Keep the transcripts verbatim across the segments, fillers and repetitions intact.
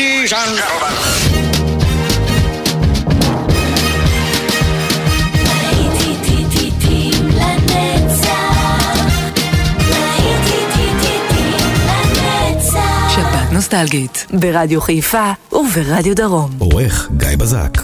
שירן קרובץ. להיטים לנצח, להיטים לנצח. שבת נוסטלגית ברדיו חיפה וברדיו דרום. עורך גיא בזק.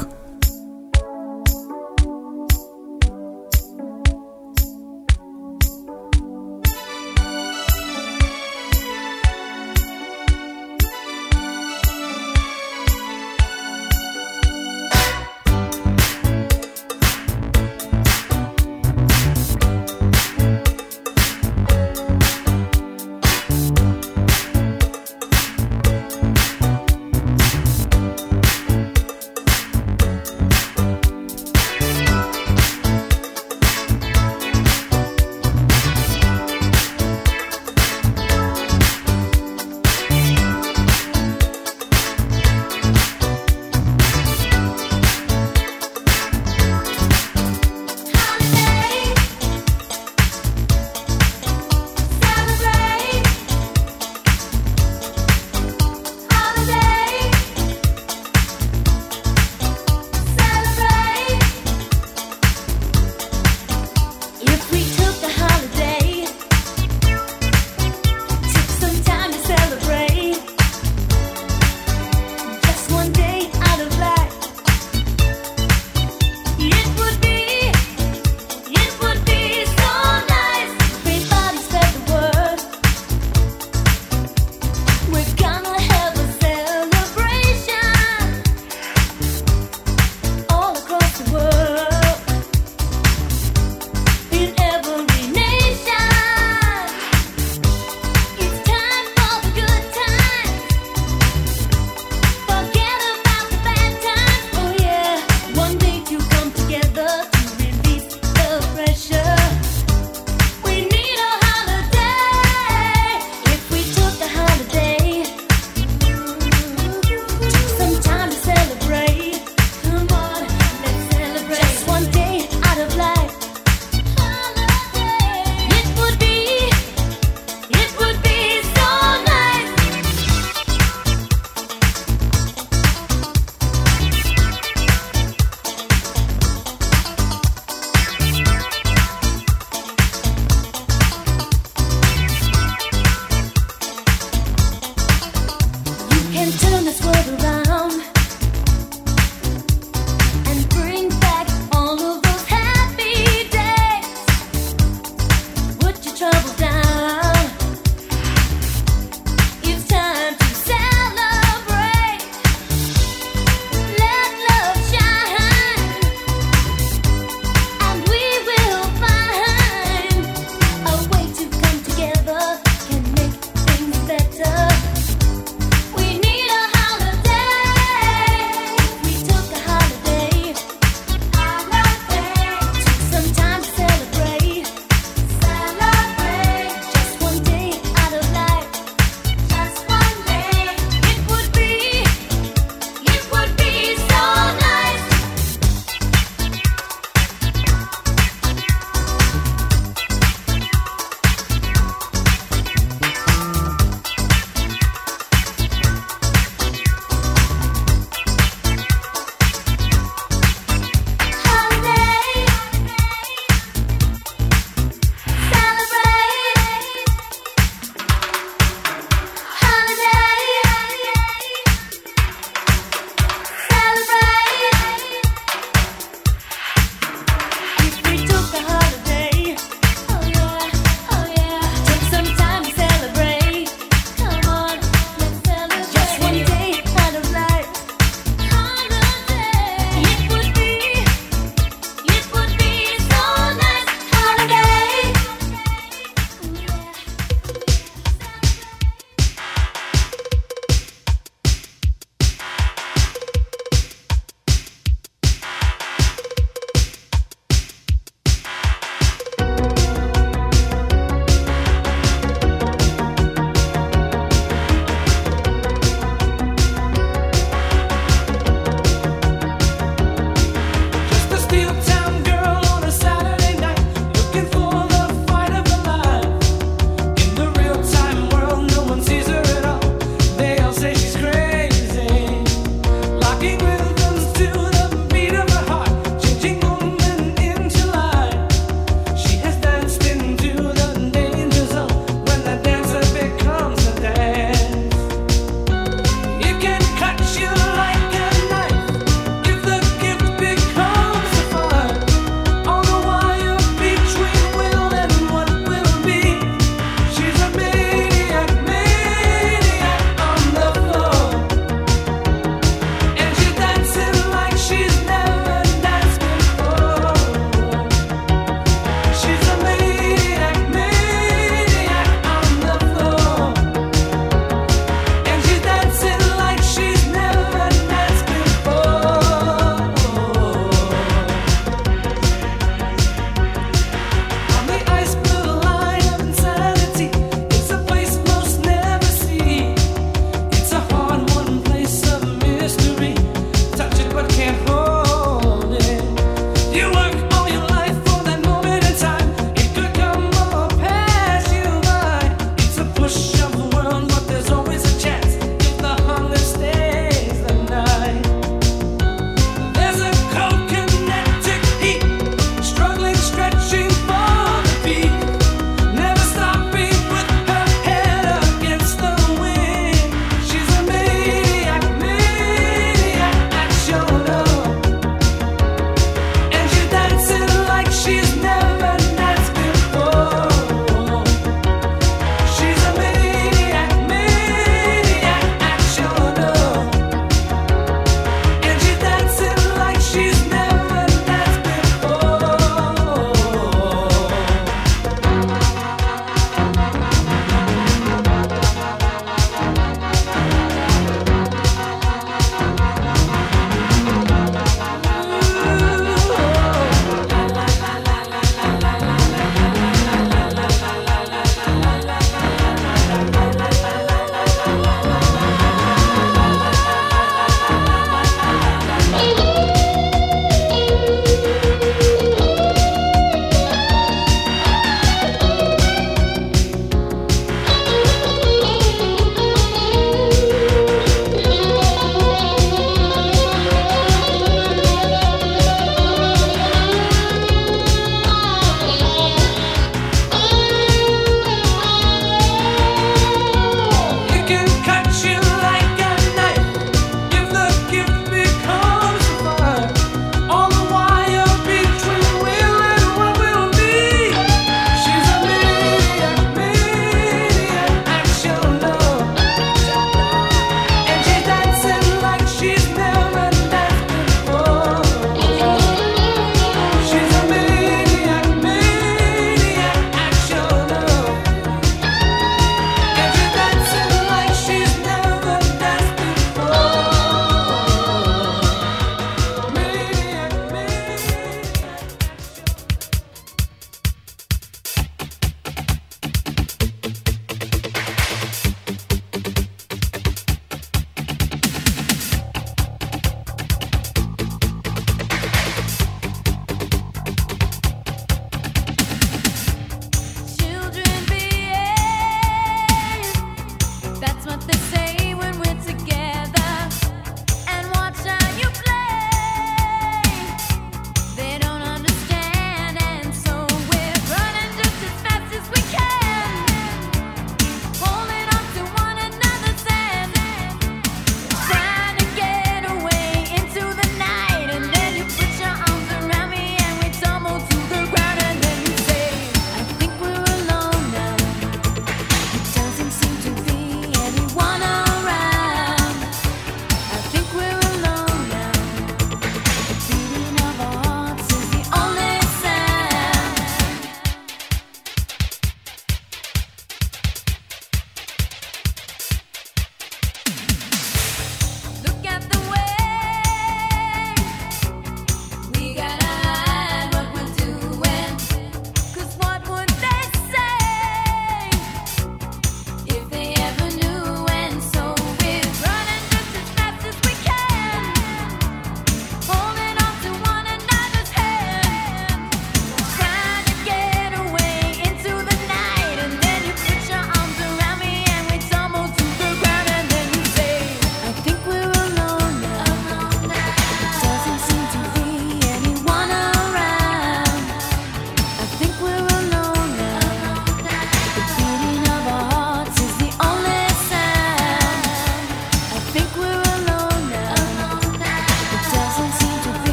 We need a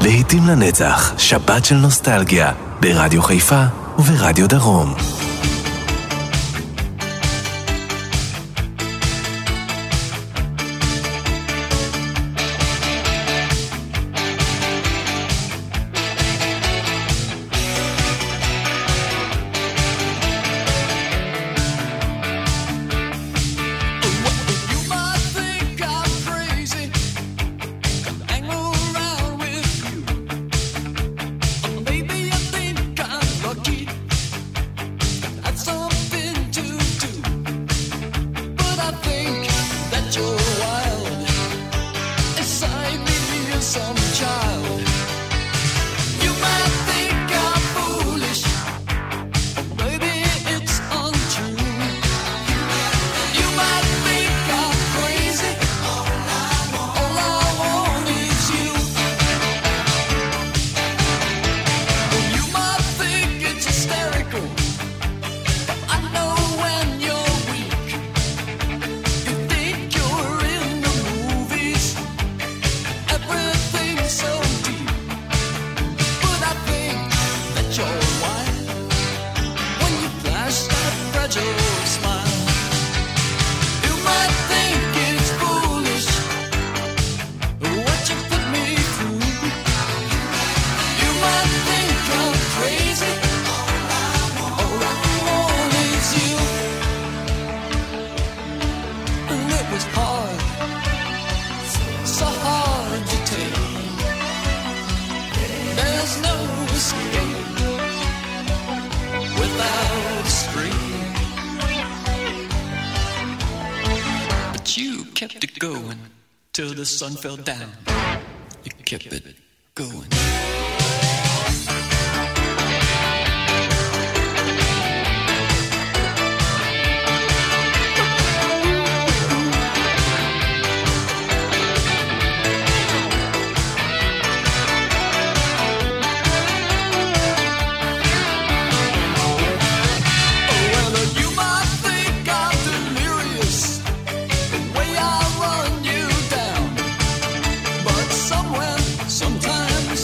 להיטים לנצח, שבת של נוסטלגיה, ברדיו חיפה וברדיו דרום. Kept it going till the sun fell down. You kept it going. Sometimes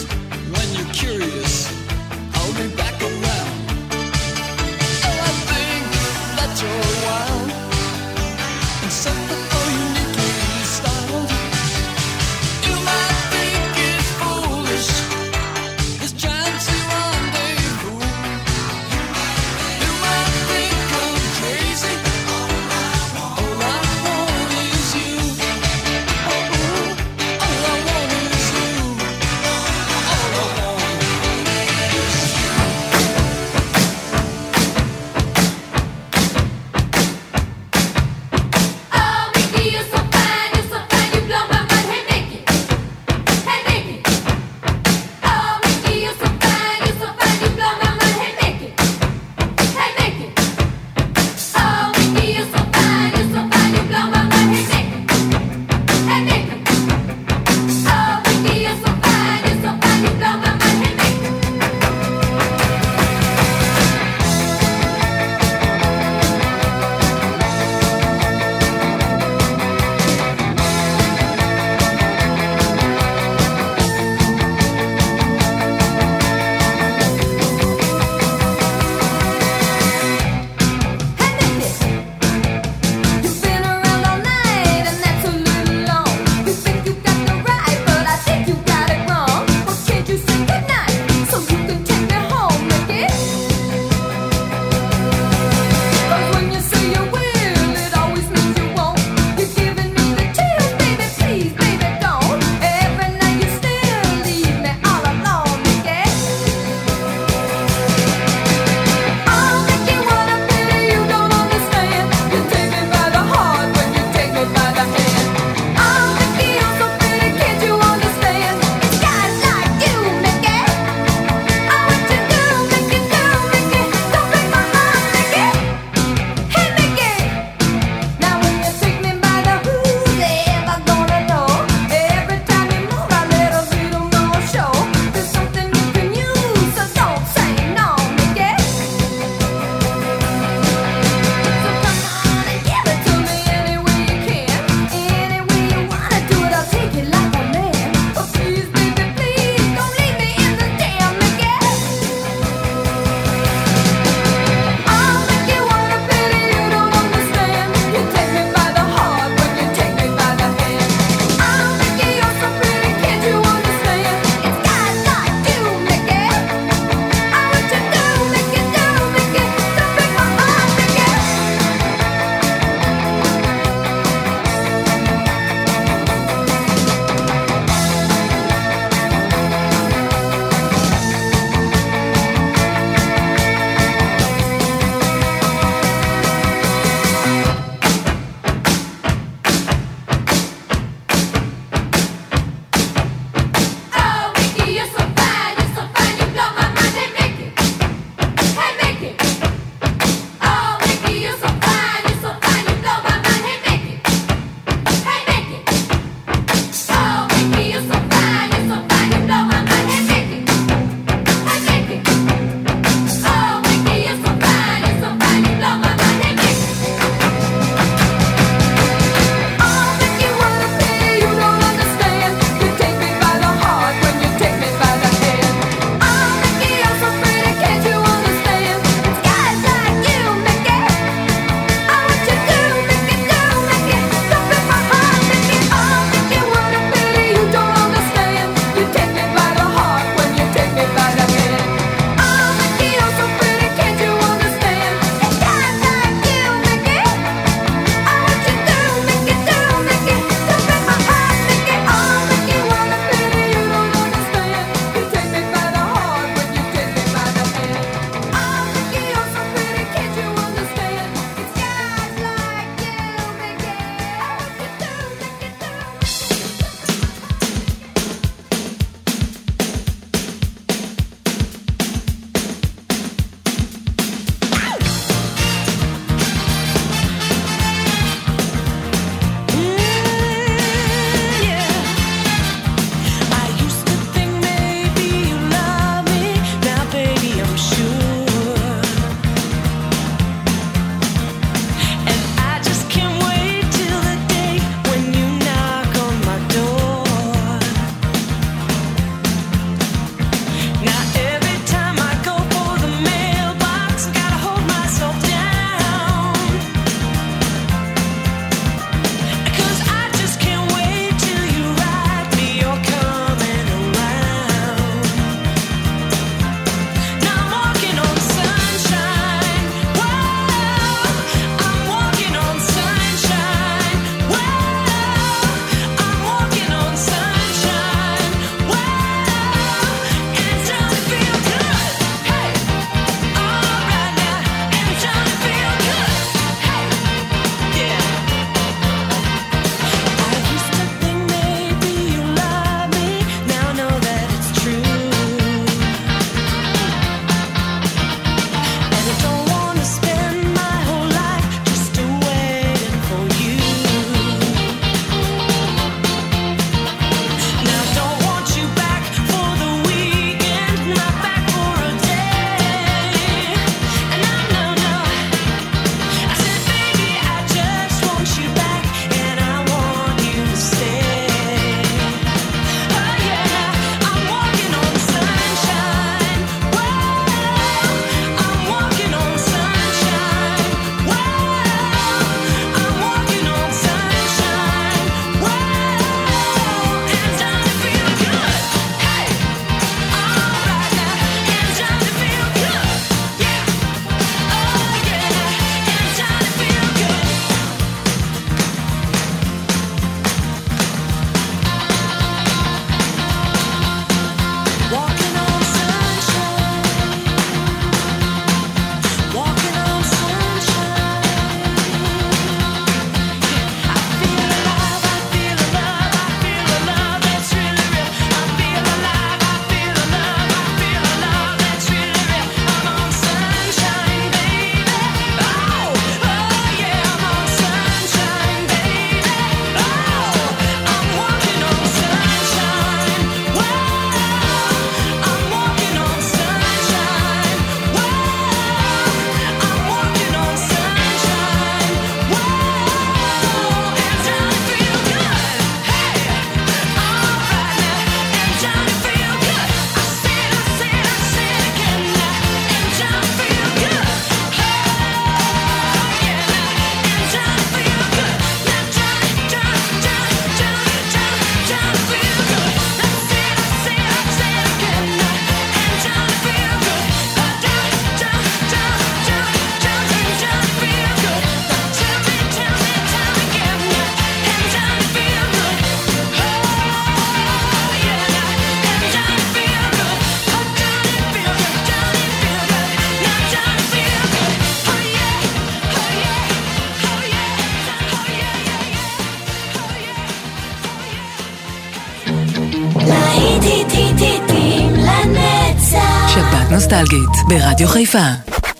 נוסטלגית ברדיו חיפה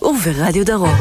וברדיו דרום.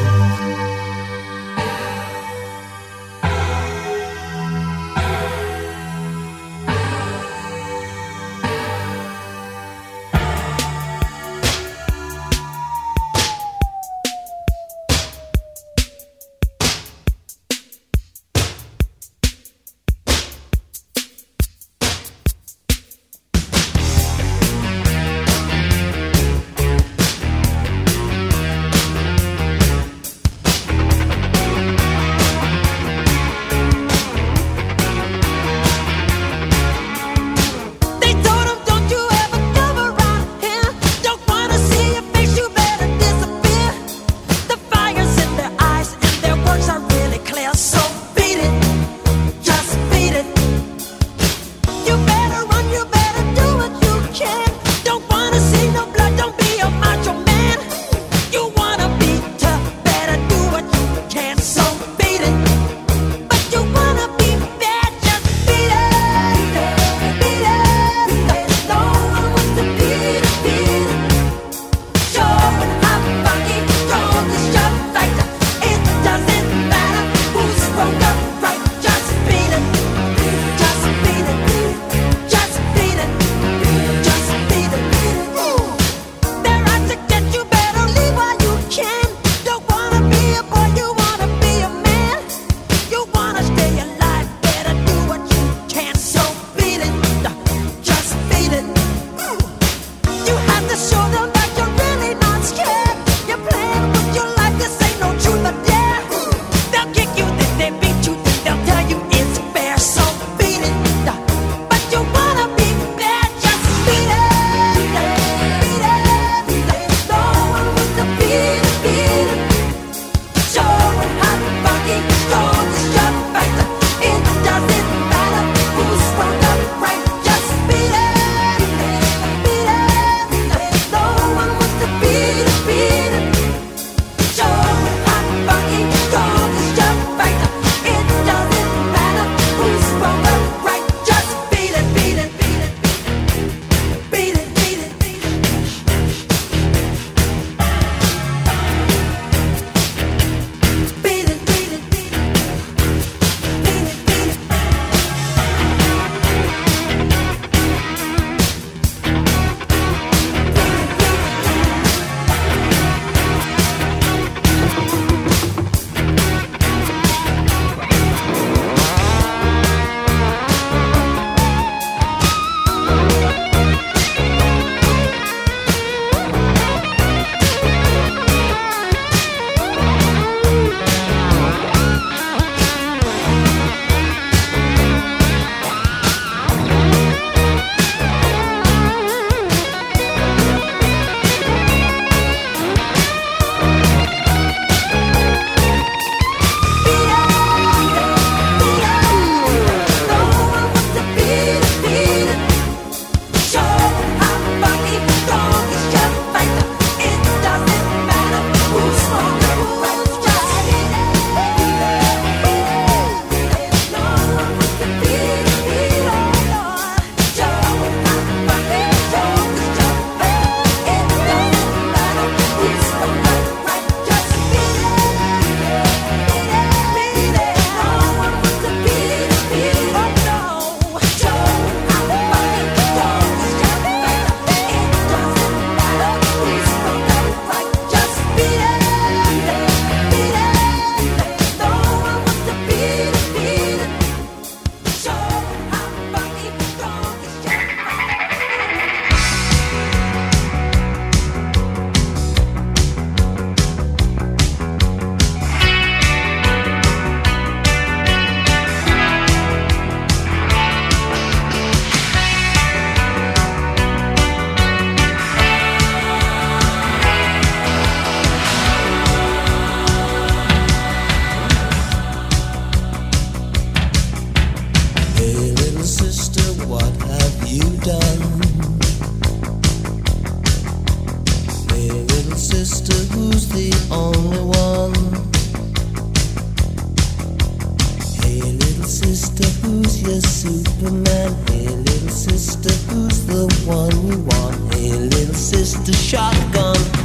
Shotgun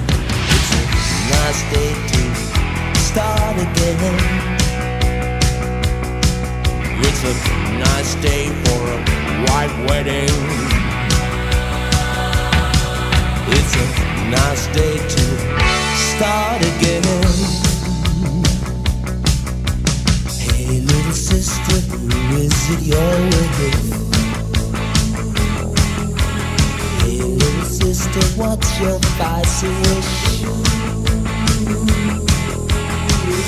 mistake to start again. It's a nice day for a white wedding. It's a nice day to start again. Hey little sister, who is it you're with? Hey little sister, what's your spicy wish?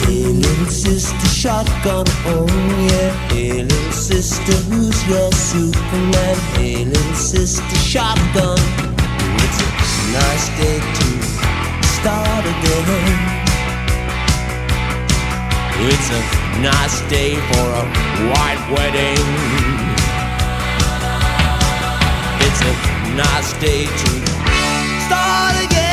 Hey little sister, shotgun on, yeah. Hey little sister, who's your Superman? Hey little sister, shotgun. It's a nice day to start again. It's a nice day for a white wedding. It's a nice day to start again.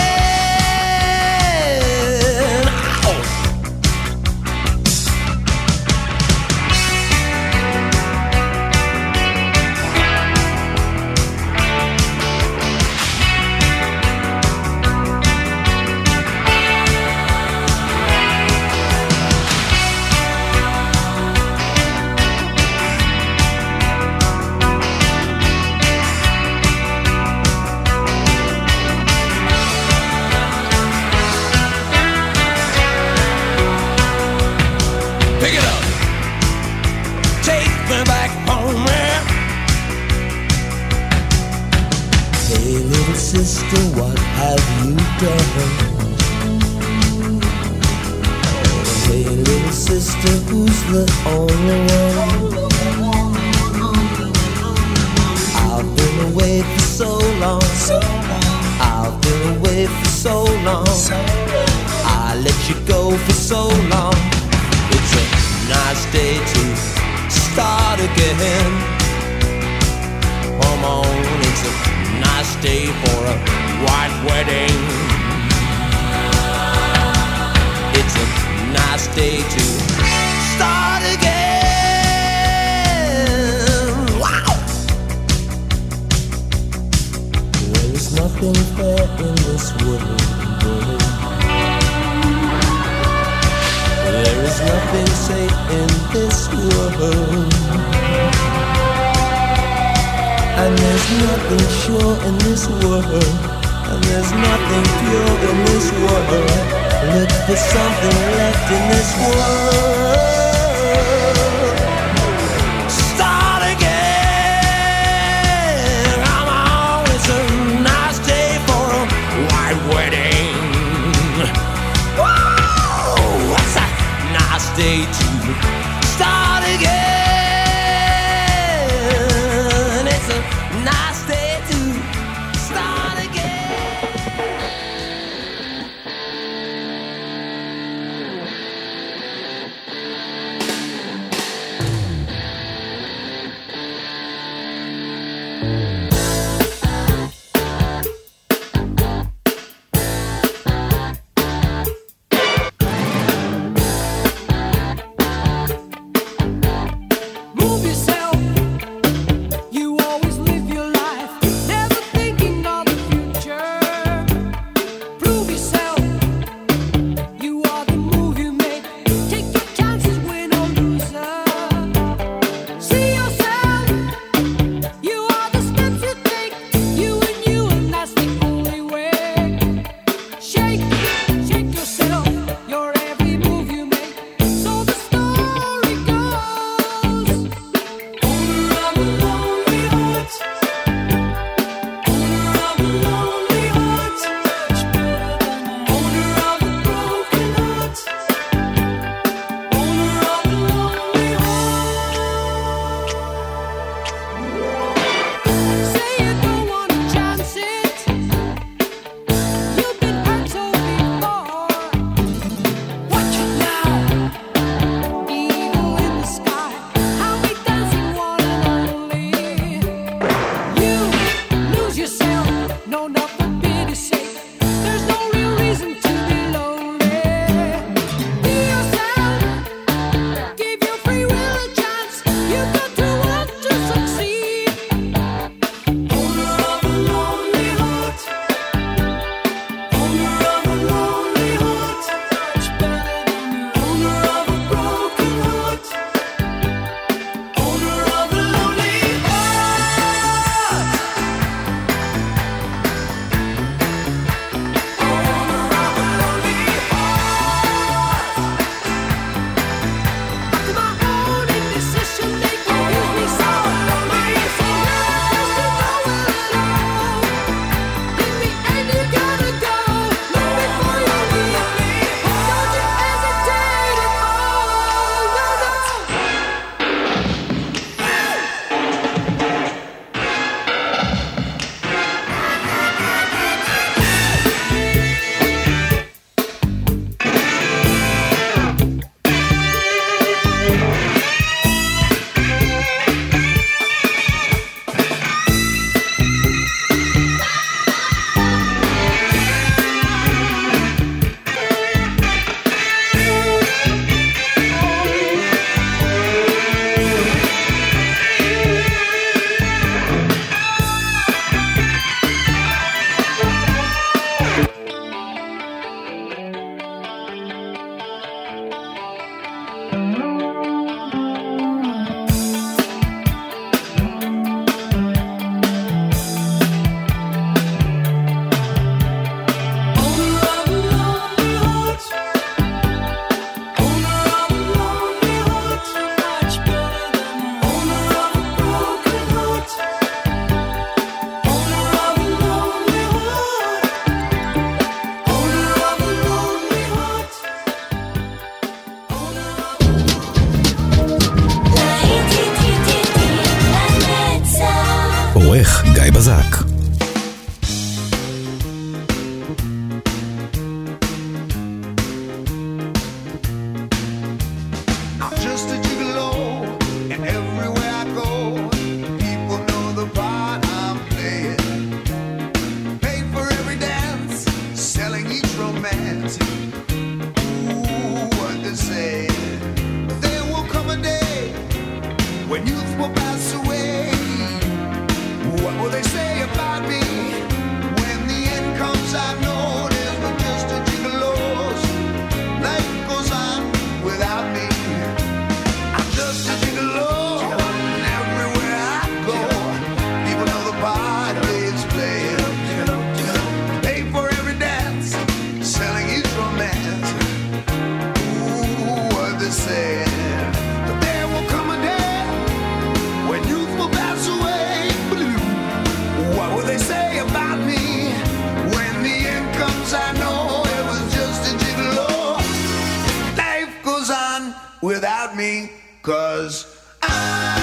without me, 'cause I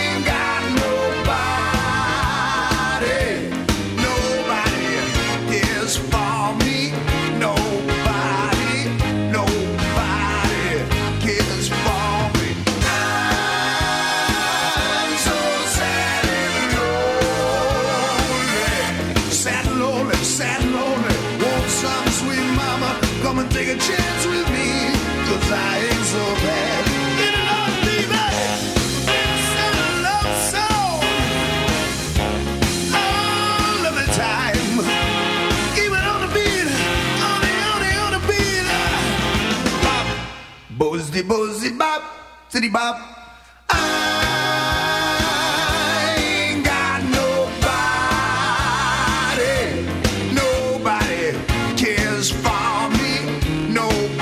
ain't got nobody. Nobody is for me. Nobody, nobody is for me. I'm so sad and lonely. Sad and lonely, sad and lonely. Won't some sweet mama come and take a chance with me? 'Cause I ain't so bad. In love, baby. In love, so all of the time. Even on the beat, on the, on the, on the beat. Bop, bozy, bozy, bop, city bop. I ain't got nobody. Nobody cares for me. Nobody.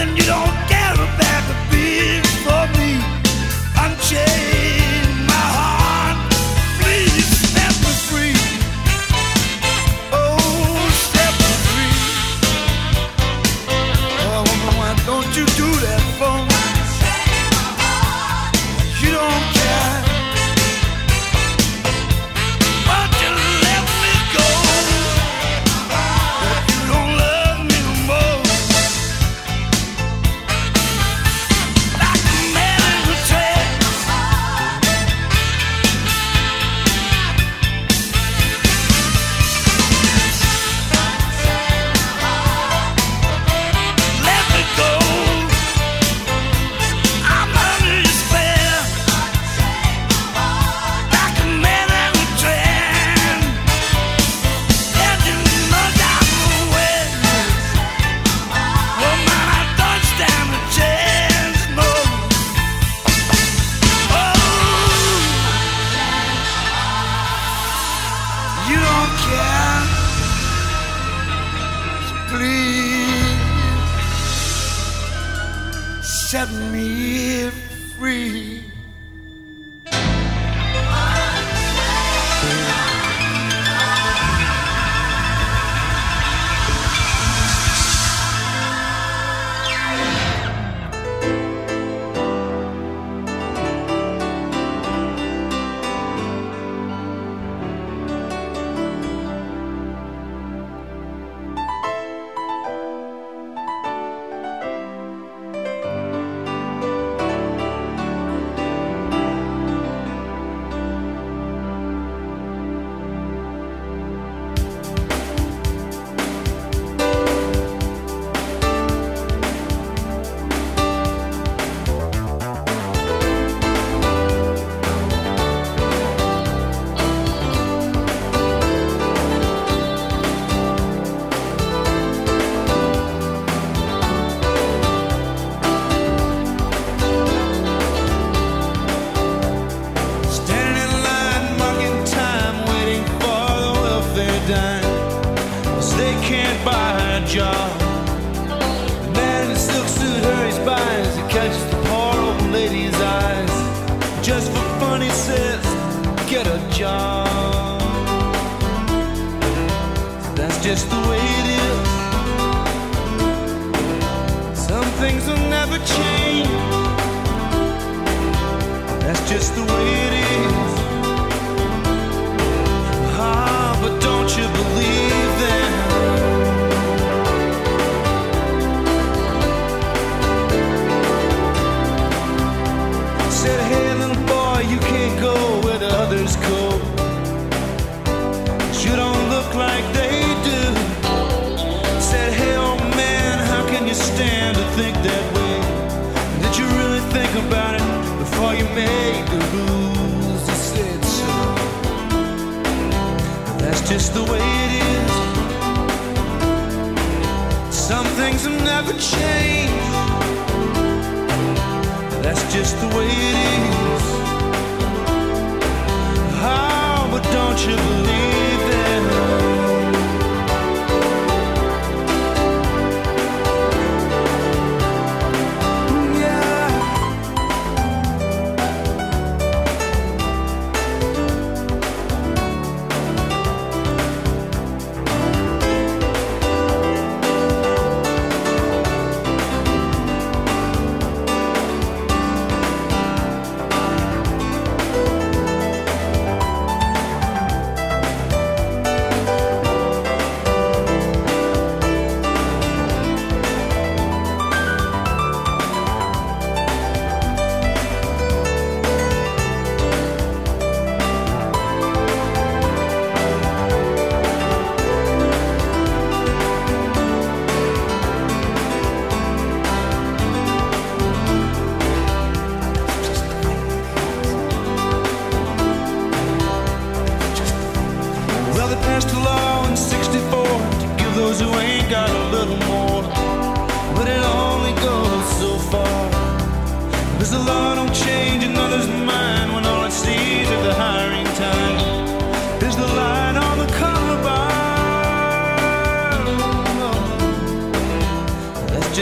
and you don't care about the big for me. Unchain my heart, please set me free. Oh, set me free. Oh, woman, why don't you do that for me? Unchain my heart, you don't care.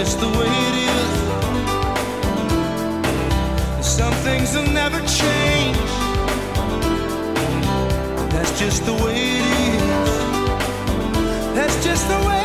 just the way it is. Some things will never change. That's just the way it is. That's just the way it is.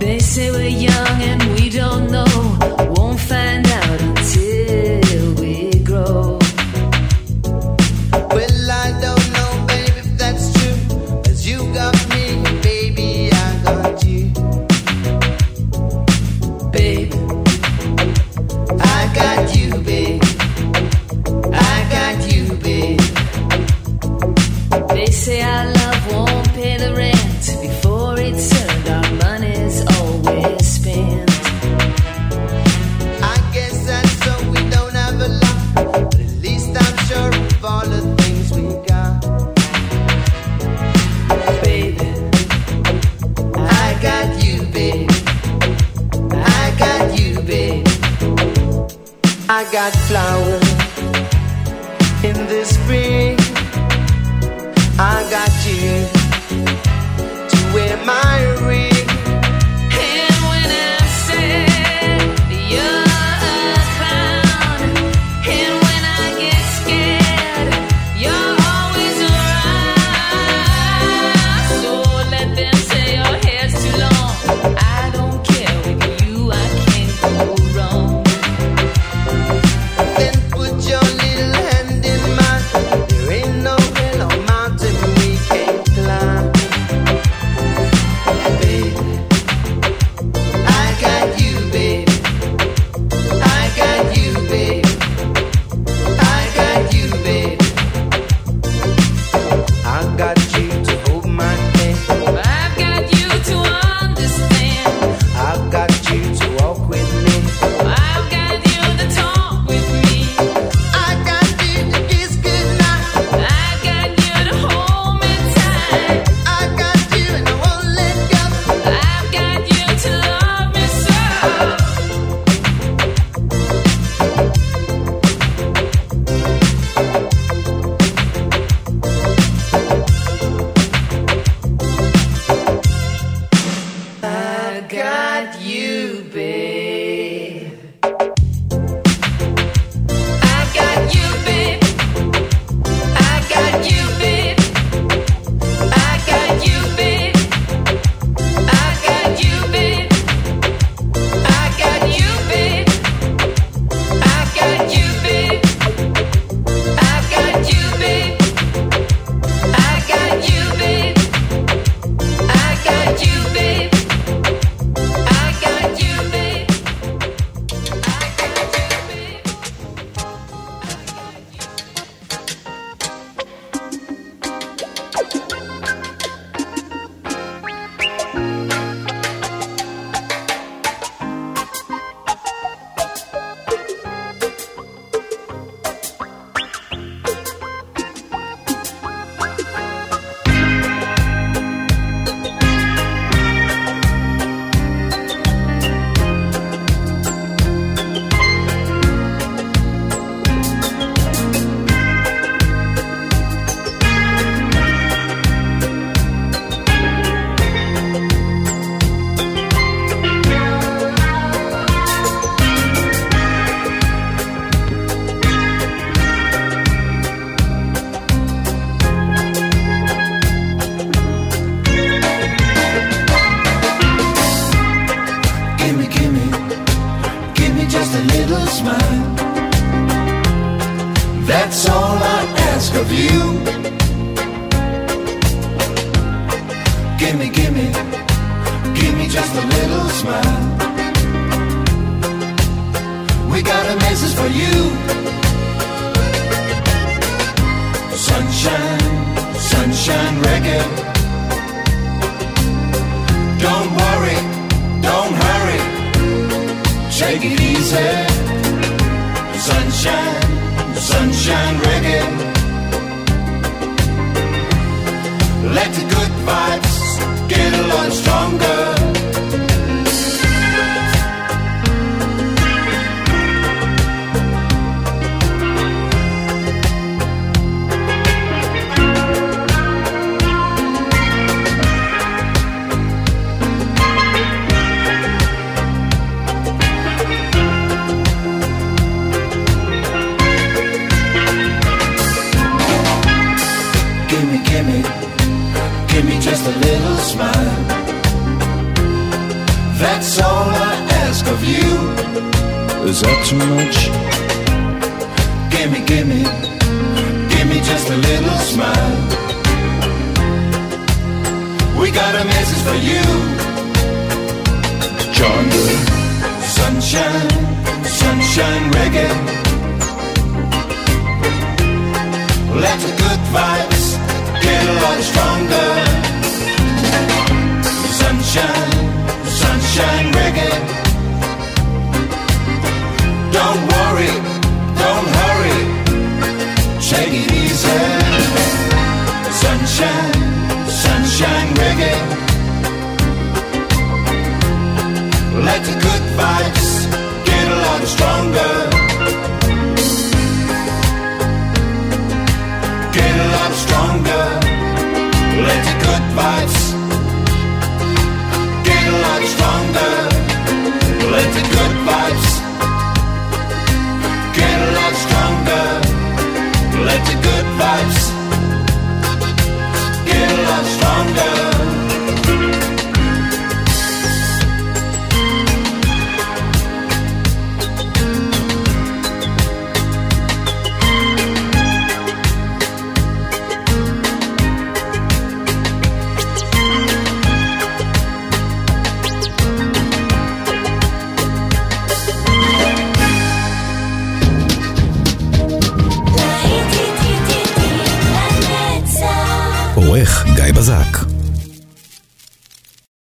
They say we're young and we don't know, won't find out until we grow. Well, I don't know, baby, if that's true, as you got me, baby, I got you. Got flowers in the spring. I got you to wear my ring. And when I said you're a clown, and when I get scared, you're always around. So let them say your hair's too long. I don't care, with you I can't go wrong. Baby, That's all I ask of you. Gimme, gimme, gimme just a little smile. We got a message for you. Sunshine, sunshine reggae. Don't worry, don't hurry. Take it easy. Sunshine, sunshine reggae. Let the good vibes get a lot stronger. That's all I ask of you. Is that too much? Gimme, gimme, gimme just a little smile. We got a message for you. Join the sunshine, sunshine reggae. Let the good vibes get a lot stronger. Sunshine, sunshine reggae. Don't worry, don't hurry. Take it easy. Sunshine, sunshine reggae. Let the good vibes get a lot stronger. Get a lot stronger. Let the good vibes stronger. Let the good vibes get a lot stronger. Let the good vibes get a lot stronger. גיא בזק.